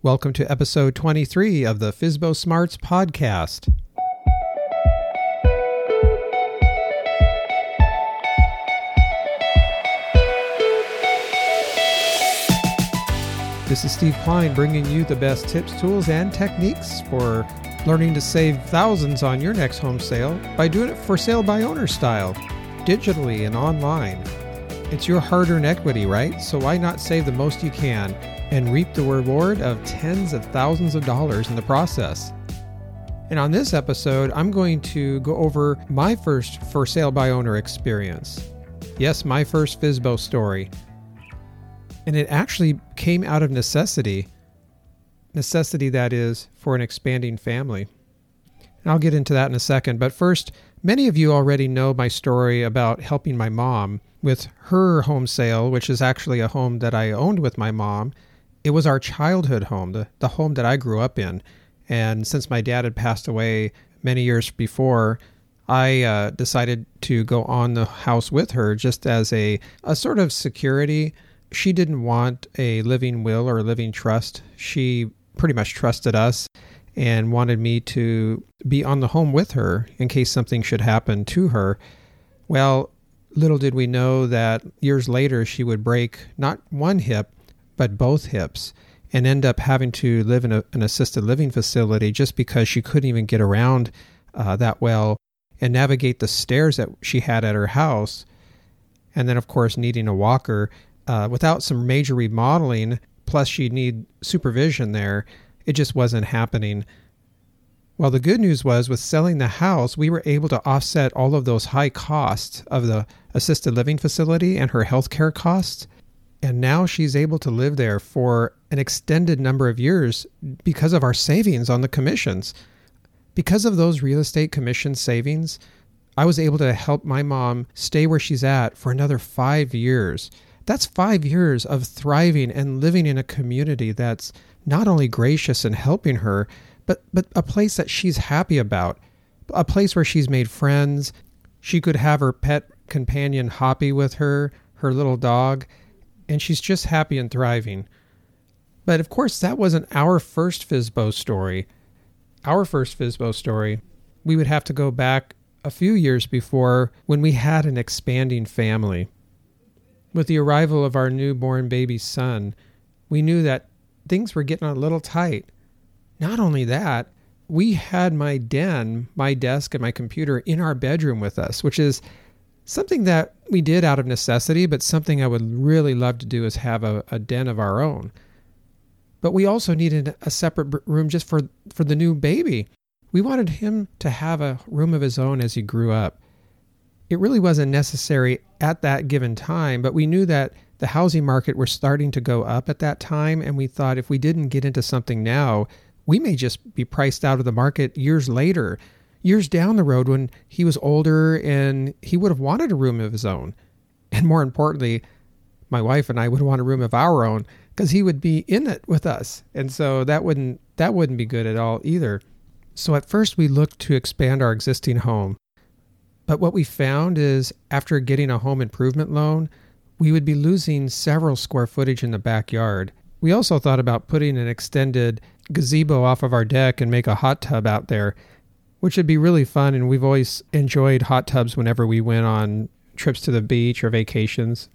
Welcome to episode 23 of the FSBO Smarts podcast. This is Steve Klein bringing you the best tips, tools, and techniques for learning to save thousands on your next home sale by doing it for sale by owner style, digitally and online. It's your hard-earned equity, right? So why not save the most you can and reap the reward of tens of thousands of dollars in the process? And on this episode, I'm going to go over my first for sale by owner experience. Yes, my first FSBO story. And it actually came out of necessity. Necessity, that is, for an expanding family. And I'll get into that in a second. But first, many of you already know my story about helping my mom with her home sale, which is actually a home that I owned with my mom. It was our childhood home, the home that I grew up in. And since my dad had passed away many years before, I decided to go on the house with her just as a sort of security. She didn't want a living will or a living trust. She pretty much trusted us and wanted me to be on the home with her in case something should happen to her. Well, little did we know that years later she would break not one hip, but both hips, and end up having to live in an assisted living facility just because she couldn't even get around that well and navigate the stairs that she had at her house. And then, of course, needing a walker. Without some major remodeling, plus she'd need supervision there, it just wasn't happening. Well, the good news was with selling the house, we were able to offset all of those high costs of the assisted living facility and her healthcare costs. And now she's able to live there for an extended number of years because of our savings on the commissions. Because of those real estate commission savings, I was able to help my mom stay where she's at for another 5 years. That's 5 years of thriving and living in a community that's not only gracious and helping her, but a place that she's happy about, a place where she's made friends. She could have her pet companion Hoppy with her, her little dog, and she's just happy and thriving. But of course, that wasn't our first FSBO story. Our first FSBO story, we would have to go back a few years before when we had an expanding family. With the arrival of our newborn baby son, we knew that things were getting a little tight. Not only that, we had my den, my desk, and my computer in our bedroom with us, which is something that we did out of necessity, but something I would really love to do is have a den of our own. But we also needed a separate room just for the new baby. We wanted him to have a room of his own as he grew up. It really wasn't necessary at that given time, but we knew that the housing market was starting to go up at that time, and we thought if we didn't get into something now, we may just be priced out of the market years later, years down the road when he was older and he would have wanted a room of his own. And more importantly, my wife and I would want a room of our own because he would be in it with us. And so that wouldn't be good at all either. So at first we looked to expand our existing home. But what we found is after getting a home improvement loan, we would be losing several square footage in the backyard. We also thought about putting an extended gazebo off of our deck and make a hot tub out there, which would be really fun. And we've always enjoyed hot tubs whenever we went on trips to the beach or vacations.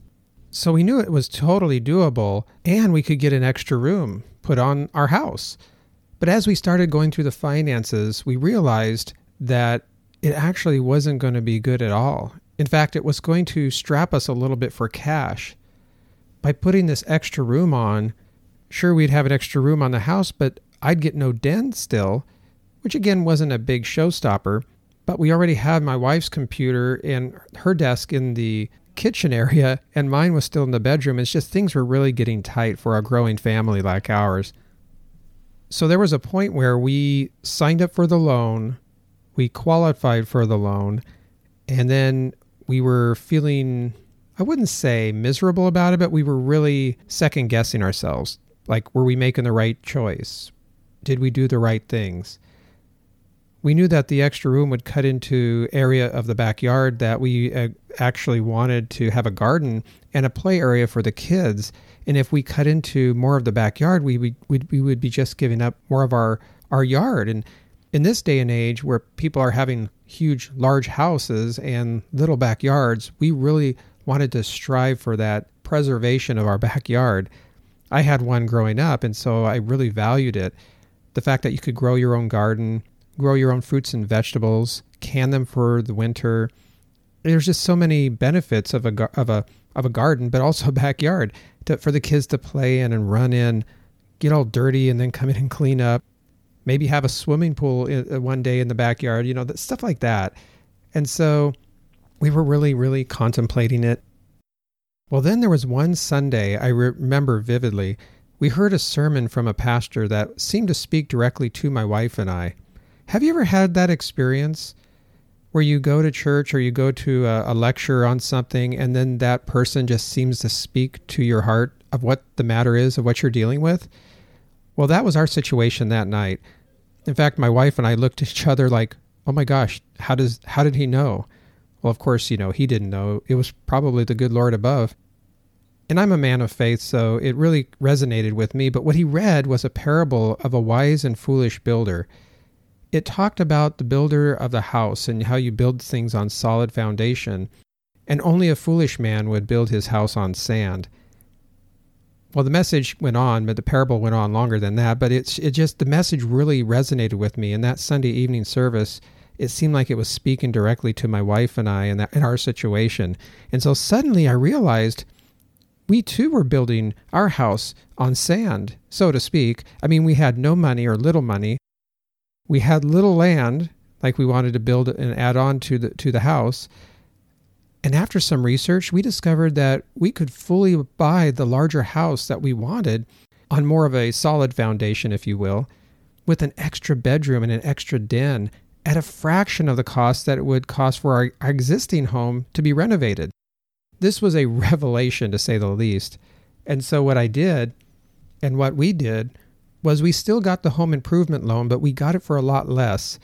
So we knew it was totally doable and we could get an extra room put on our house. But as we started going through the finances, we realized that it actually wasn't going to be good at all. In fact, it was going to strap us a little bit for cash. By putting this extra room on, sure, we'd have an extra room on the house, but I'd get no den still, which again wasn't a big showstopper, but we already had my wife's computer and her desk in the kitchen area, and mine was still in the bedroom. It's just things were really getting tight for a growing family like ours. So there was a point where we signed up for the loan. We qualified for the loan, and then we were feeling, I wouldn't say miserable about it, but we were really second-guessing ourselves. Like, were we making the right choice? Did we do the right things? we knew that the extra room would cut into area of the backyard that we actually wanted to have a garden and a play area for the kids. And if we cut into more of the backyard, we would be just giving up more of our yard. And in this day and age where people are having huge, large houses and little backyards, we really wanted to strive for that preservation of our backyard. I had one growing up, and so I really valued it. The fact that you could grow your own garden, grow your own fruits and vegetables, can them for the winter. There's just so many benefits of a garden, but also a backyard for the kids to play in and run in, get all dirty and then come in and clean up. Maybe have a swimming pool one day in the backyard, stuff like that. And so we were really, really contemplating it. Well, then there was one Sunday I remember vividly. We heard a sermon from a pastor that seemed to speak directly to my wife and I. Have you ever had that experience where you go to church or you go to a lecture on something and then that person just seems to speak to your heart of what the matter is, of what you're dealing with? Well, that was our situation that night. In fact, my wife and I looked at each other like, oh my gosh, how did he know? Well, of course, he didn't know. It was probably the good Lord above. And I'm a man of faith, so it really resonated with me. But what he read was a parable of a wise and foolish builder. It talked about the builder of the house and how you build things on solid foundation, and only a foolish man would build his house on sand. Well, the message went on, but the parable went on longer than that. But it just the message really resonated with me. And that Sunday evening service, it seemed like it was speaking directly to my wife and I in our situation. And so suddenly I realized we too were building our house on sand, so to speak. I mean, we had no money or little money. We had little land, like we wanted to build and add on to the house. And after some research, we discovered that we could fully buy the larger house that we wanted on more of a solid foundation, if you will, with an extra bedroom and an extra den at a fraction of the cost that it would cost for our existing home to be renovated. This was a revelation, to say the least. And so what I did and what we did was we still got the home improvement loan, but we got it for a lot less.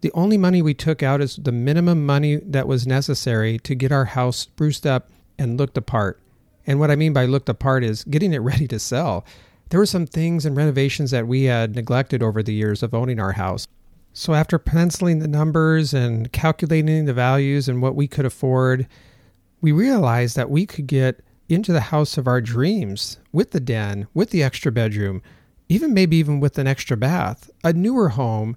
The only money we took out is the minimum money that was necessary to get our house spruced up and looked apart. And what I mean by looked apart is getting it ready to sell. There were some things and renovations that we had neglected over the years of owning our house. So after penciling the numbers and calculating the values and what we could afford, we realized that we could get into the house of our dreams with the den, with the extra bedroom, even with an extra bath, a newer home.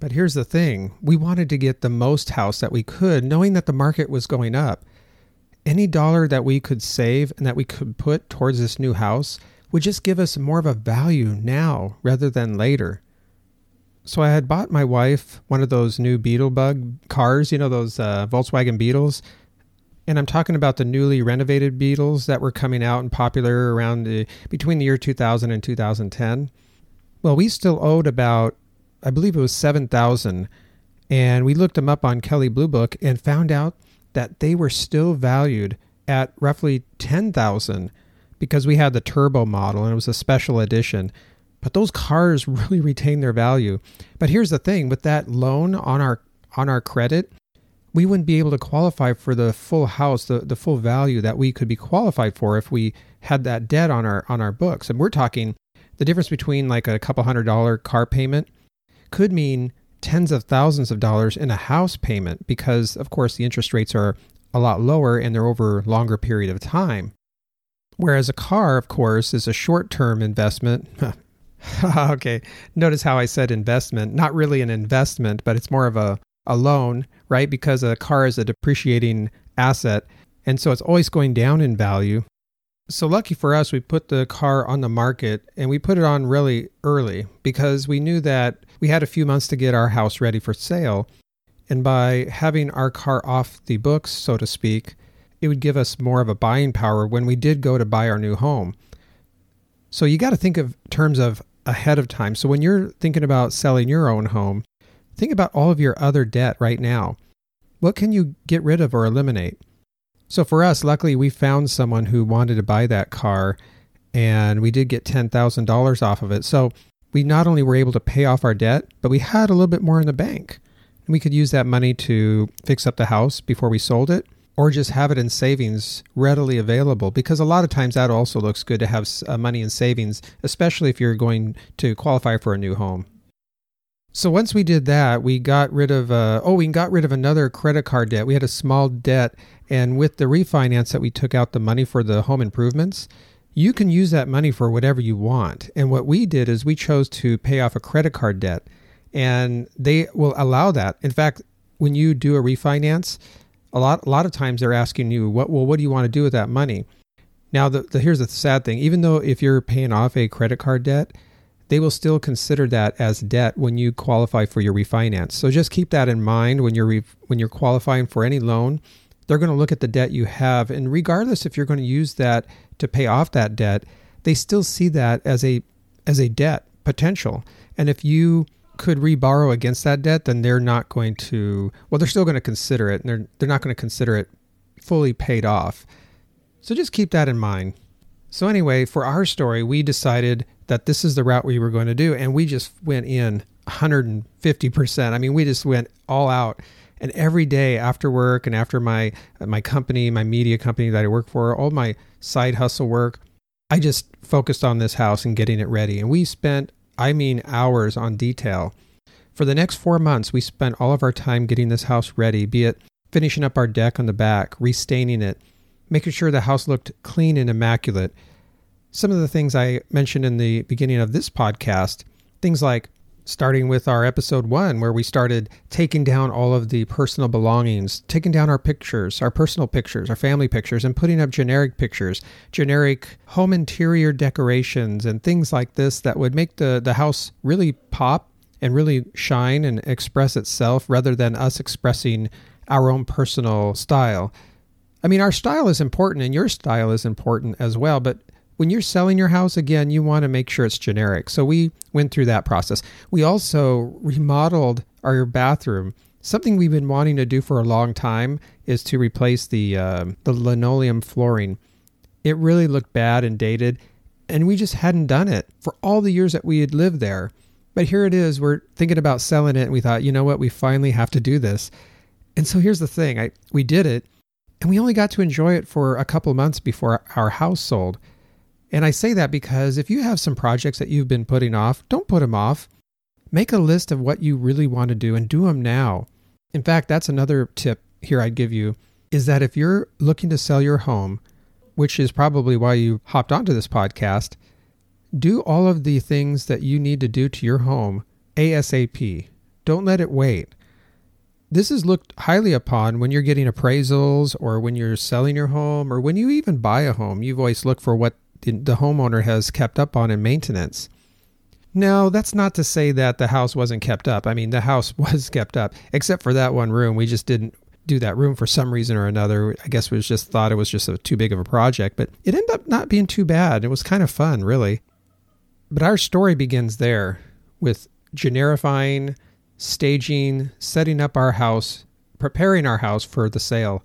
But here's the thing, we wanted to get the most house that we could, knowing that the market was going up. Any dollar that we could save and that we could put towards this new house would just give us more of a value now rather than later. So I had bought my wife one of those new Beetlebug cars, those Volkswagen Beetles. And I'm talking about the newly renovated Beetles that were coming out and popular around between the year 2000 and 2010. Well, we still owed about, I believe it was $7,000, and we looked them up on Kelly Blue Book and found out that they were still valued at roughly $10,000 because we had the turbo model and it was a special edition. But those cars really retain their value. But here's the thing, with that loan on our credit, we wouldn't be able to qualify for the full house, the full value that we could be qualified for if we had that debt on our books. And we're talking the difference between like a couple $100 car payment could mean tens of thousands of dollars in a house payment because, of course, the interest rates are a lot lower and they're over a longer period of time. Whereas a car, of course, is a short-term investment. Okay, notice how I said investment. Not really an investment, but it's more of a loan, right? Because a car is a depreciating asset, and so it's always going down in value. So lucky for us, we put the car on the market and we put it on really early because we knew that we had a few months to get our house ready for sale. And by having our car off the books, so to speak, it would give us more of a buying power when we did go to buy our new home. So you got to think of terms of ahead of time. So when you're thinking about selling your own home, think about all of your other debt right now. What can you get rid of or eliminate? So for us, luckily, we found someone who wanted to buy that car, and we did get $10,000 off of it. So we not only were able to pay off our debt, but we had a little bit more in the bank. And we could use that money to fix up the house before we sold it, or just have it in savings readily available. Because a lot of times that also looks good to have money in savings, especially if you're going to qualify for a new home. So once we did that, we got rid of another credit card debt. We had a small debt, and with the refinance that we took out the money for the home improvements, you can use that money for whatever you want. And what we did is we chose to pay off a credit card debt, and they will allow that. In fact, when you do a refinance, a lot of times they're asking you, what do you want to do with that money? Now, here's the sad thing. Even though if you're paying off a credit card debt, they will still consider that as debt when you qualify for your refinance. So just keep that in mind when you're qualifying for any loan. They're going to look at the debt you have, and regardless if you're going to use that to pay off that debt, they still see that as a debt potential. And if you could reborrow against that debt, then they're not going to. Well, they're still going to consider it, and they're not going to consider it fully paid off. So just keep that in mind. So anyway, for our story, we decided that this is the route we were going to do. And we just went in 150%. I mean, we just went all out. And every day after work and after my company, my media company that I work for, all my side hustle work, I just focused on this house and getting it ready. And we spent, hours on detail. For the next 4 months, we spent all of our time getting this house ready, be it finishing up our deck on the back, restaining it, making sure the house looked clean and immaculate. Some of the things I mentioned in the beginning of this podcast, things like starting with our episode 1, where we started taking down all of the personal belongings, taking down our pictures, our personal pictures, our family pictures, and putting up generic pictures, generic home interior decorations, and things like this that would make the house really pop and really shine and express itself rather than us expressing our own personal style. I mean, our style is important and your style is important as well, but when you're selling your house, again, you want to make sure it's generic. So we went through that process. We also remodeled our bathroom. Something we've been wanting to do for a long time is to replace the linoleum flooring. It really looked bad and dated, and we just hadn't done it for all the years that we had lived there. But here it is. We're thinking about selling it, and we thought, you know what? We finally have to do this. And so here's the thing. We did it. And we only got to enjoy it for a couple months before our house sold. And I say that because if you have some projects that you've been putting off, don't put them off. Make a list of what you really want to do and do them now. In fact, that's another tip here I'd give you is that if you're looking to sell your home, which is probably why you hopped onto this podcast, do all of the things that you need to do to your home ASAP. Don't let it wait. This is looked highly upon when you're getting appraisals or when you're selling your home or when you even buy a home. You've always looked for what the homeowner has kept up on in maintenance. Now, that's not to say that the house wasn't kept up. I mean, the house was kept up, except for that one room. We just didn't do that room for some reason or another. I guess we just thought it was just too big of a project, but it ended up not being too bad. It was kind of fun, really. But our story begins there with generifying, staging, setting up our house, preparing our house for the sale.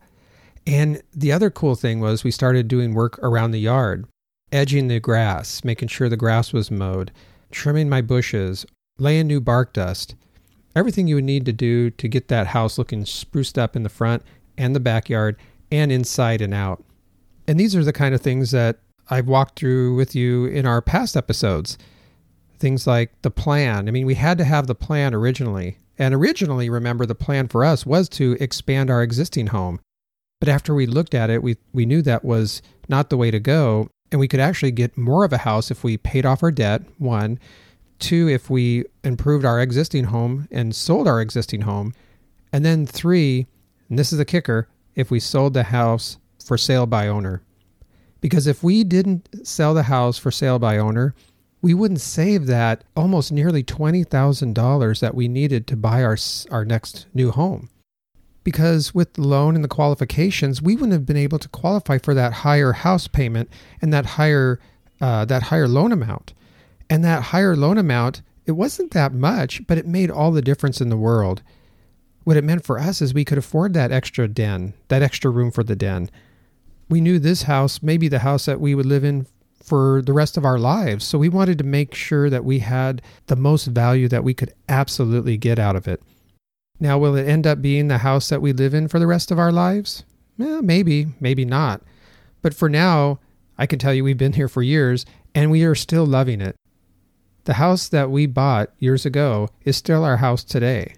And the other cool thing was we started doing work around the yard, edging the grass, making sure the grass was mowed, trimming my bushes, laying new bark dust, everything you would need to do to get that house looking spruced up in the front and the backyard and inside and out. And these are the kind of things that I've walked through with you in our past episodes. Things like the plan. I mean, we had to have the plan originally. And originally, remember, the plan for us was to expand our existing home. But after we looked at it, we knew that was not the way to go. And we could actually get more of a house if we paid off our debt, 1. 2, if we improved our existing home and sold our existing home. And then 3, and this is the kicker, if we sold the house for sale by owner. Because if we didn't sell the house for sale by owner, we wouldn't save that almost nearly $20,000 that we needed to buy our next new home. Because with the loan and the qualifications, we wouldn't have been able to qualify for that higher house payment and that higher loan amount. And that higher loan amount, it wasn't that much, but it made all the difference in the world. What it meant for us is we could afford that extra den, that extra room for the den. We knew this house, maybe the house that we would live in for the rest of our lives. So we wanted to make sure that we had the most value that we could absolutely get out of it. Now, will it end up being the house that we live in for the rest of our lives? Eh, maybe, maybe not. But for now, I can tell you we've been here for years and we are still loving it. The house that we bought years ago is still our house today.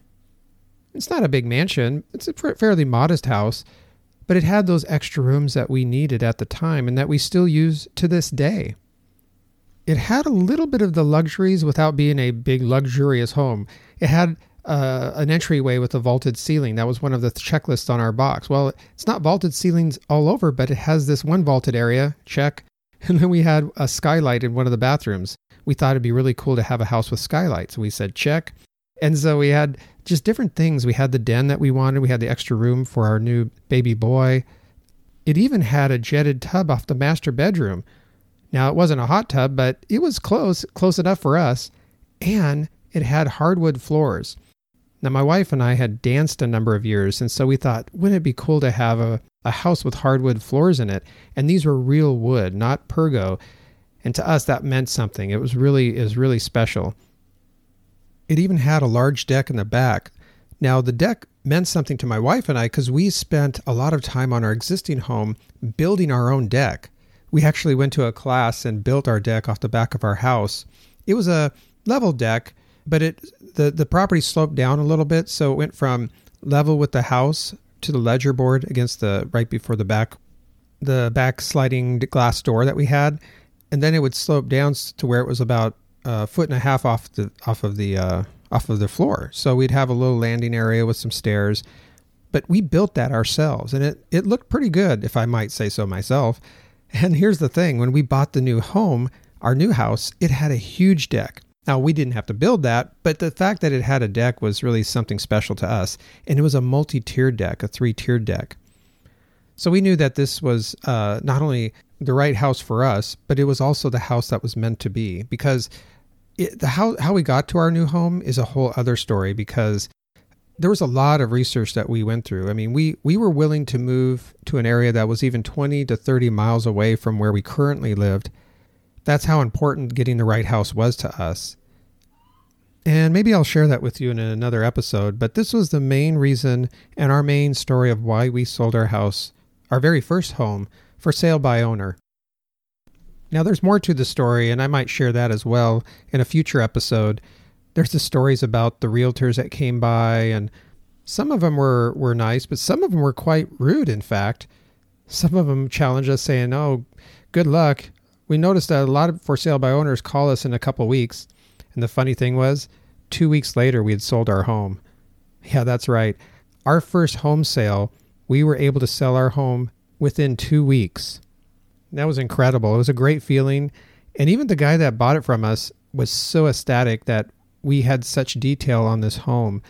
It's not a big mansion. It's a fairly modest house, but it had those extra rooms that we needed at the time and that we still use to this day. It had a little bit of the luxuries without being a big luxurious home. It had an entryway with a vaulted ceiling. That was one of the checklists on our box. Well, it's not vaulted ceilings all over, but it has this one vaulted area, check. And then we had a skylight in one of the bathrooms. We thought it'd be really cool to have a house with skylights. We said, check. And so we had just different things. We had the den that we wanted. We had the extra room for our new baby boy. It even had a jetted tub off the master bedroom. Now, it wasn't a hot tub, but it was close enough for us. And it had hardwood floors. Now, my wife and I had danced a number of years, and so we thought, wouldn't it be cool to have a house with hardwood floors in it? And these were real wood, not Pergo. And to us, that meant something. It was really special. It even had a large deck in the back. Now, the deck meant something to my wife and I because we spent a lot of time on our existing home building our own deck. We actually went to a class and built our deck off the back of our house. It was a level deck, but the property sloped down a little bit, so it went from level with the house to the ledger board against right before the back sliding glass door that we had, and then it would slope down to where it was about a foot and a half off of the floor. So we'd have a little landing area with some stairs, but we built that ourselves, and it looked pretty good, if I might say so myself. And here's the thing: when we bought the new home, our new house, it had a huge deck. Now, we didn't have to build that, but the fact that it had a deck was really something special to us. And it was a multi-tiered deck, a three-tiered deck. So we knew that this was not only the right house for us, but it was also the house that was meant to be. Because how we got to our new home is a whole other story, because there was a lot of research that we went through. I mean, we were willing to move to an area that was even 20 to 30 miles away from where we currently lived. That's how important getting the right house was to us. And maybe I'll share that with you in another episode, but this was the main reason and our main story of why we sold our house, our very first home, for sale by owner. Now, there's more to the story, and I might share that as well in a future episode. There's the stories about the realtors that came by, and some of them were nice, but some of them were quite rude, in fact. Some of them challenged us saying, oh, good luck. We noticed that a lot of for sale by owners call us in a couple weeks. And the funny thing was, 2 weeks later, we had sold our home. Yeah, that's right. Our first home sale, we were able to sell our home within 2 weeks. That was incredible. It was a great feeling. And even the guy that bought it from us was so ecstatic that we had such detail on this home.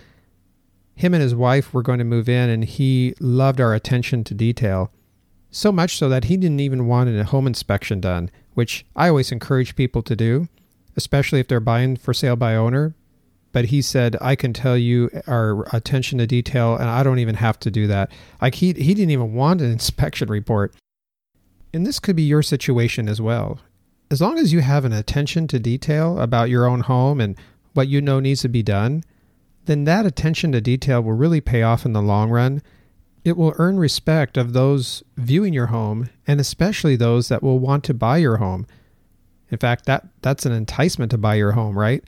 Him and his wife were going to move in, and he loved our attention to detail. So much so that he didn't even want a home inspection done, which I always encourage people to do, especially if they're buying for sale by owner. But he said, I can tell you our attention to detail, and I don't even have to do that. Like he didn't even want an inspection report. And this could be your situation as well. As long as you have an attention to detail about your own home and what you know needs to be done, then that attention to detail will really pay off in the long run. It will earn respect of those viewing your home, and especially those that will want to buy your home. In fact, that's an enticement to buy your home, right?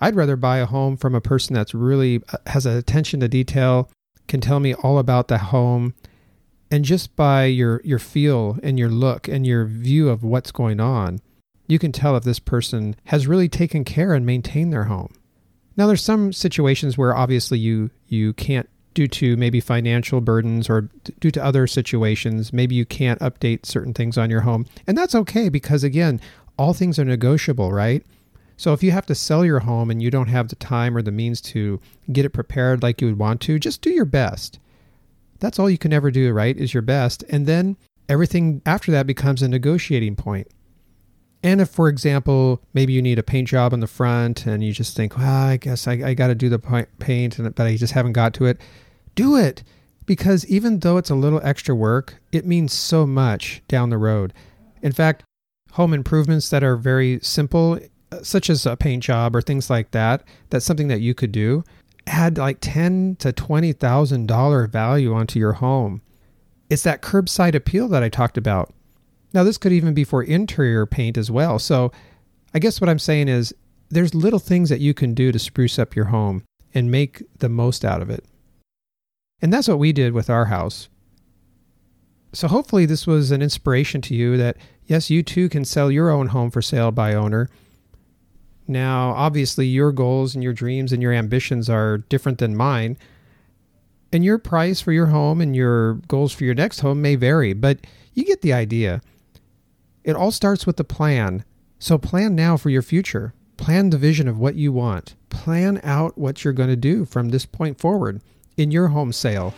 I'd rather buy a home from a person that's really has an attention to detail, can tell me all about the home, and just by your feel and your look and your view of what's going on, you can tell if this person has really taken care and maintained their home. Now, there's some situations where obviously you can't, due to maybe financial burdens or due to other situations, maybe you can't update certain things on your home. And that's okay, because again, all things are negotiable, right? So if you have to sell your home and you don't have the time or the means to get it prepared like you would want to, just do your best. That's all you can ever do, right, is your best. And then everything after that becomes a negotiating point. And if, for example, maybe you need a paint job on the front and you just think, well, I guess I got to do the paint, but I just haven't got to it. Do it, because even though it's a little extra work, it means so much down the road. In fact, home improvements that are very simple, such as a paint job or things like that, that's something that you could do, add like $10,000 to $20,000 value onto your home. It's that curbside appeal that I talked about. Now, this could even be for interior paint as well. So I guess what I'm saying is there's little things that you can do to spruce up your home and make the most out of it. And that's what we did with our house. So hopefully this was an inspiration to you that, yes, you too can sell your own home for sale by owner. Now, obviously, your goals and your dreams and your ambitions are different than mine. And your price for your home and your goals for your next home may vary, but you get the idea. It all starts with the plan. So plan now for your future. Plan the vision of what you want. Plan out what you're going to do from this point forward in your home sale.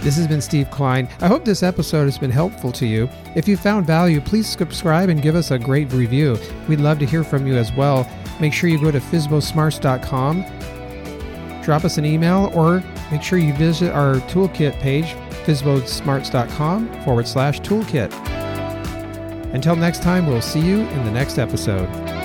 This has been Steve Klein. I hope this episode has been helpful to you. If you found value, please subscribe and give us a great review. We'd love to hear from you as well. Make sure you go to FSBOSmarts.com, drop us an email, or make sure you visit our toolkit page, FSBOSmarts.com/toolkit. Until next time, we'll see you in the next episode.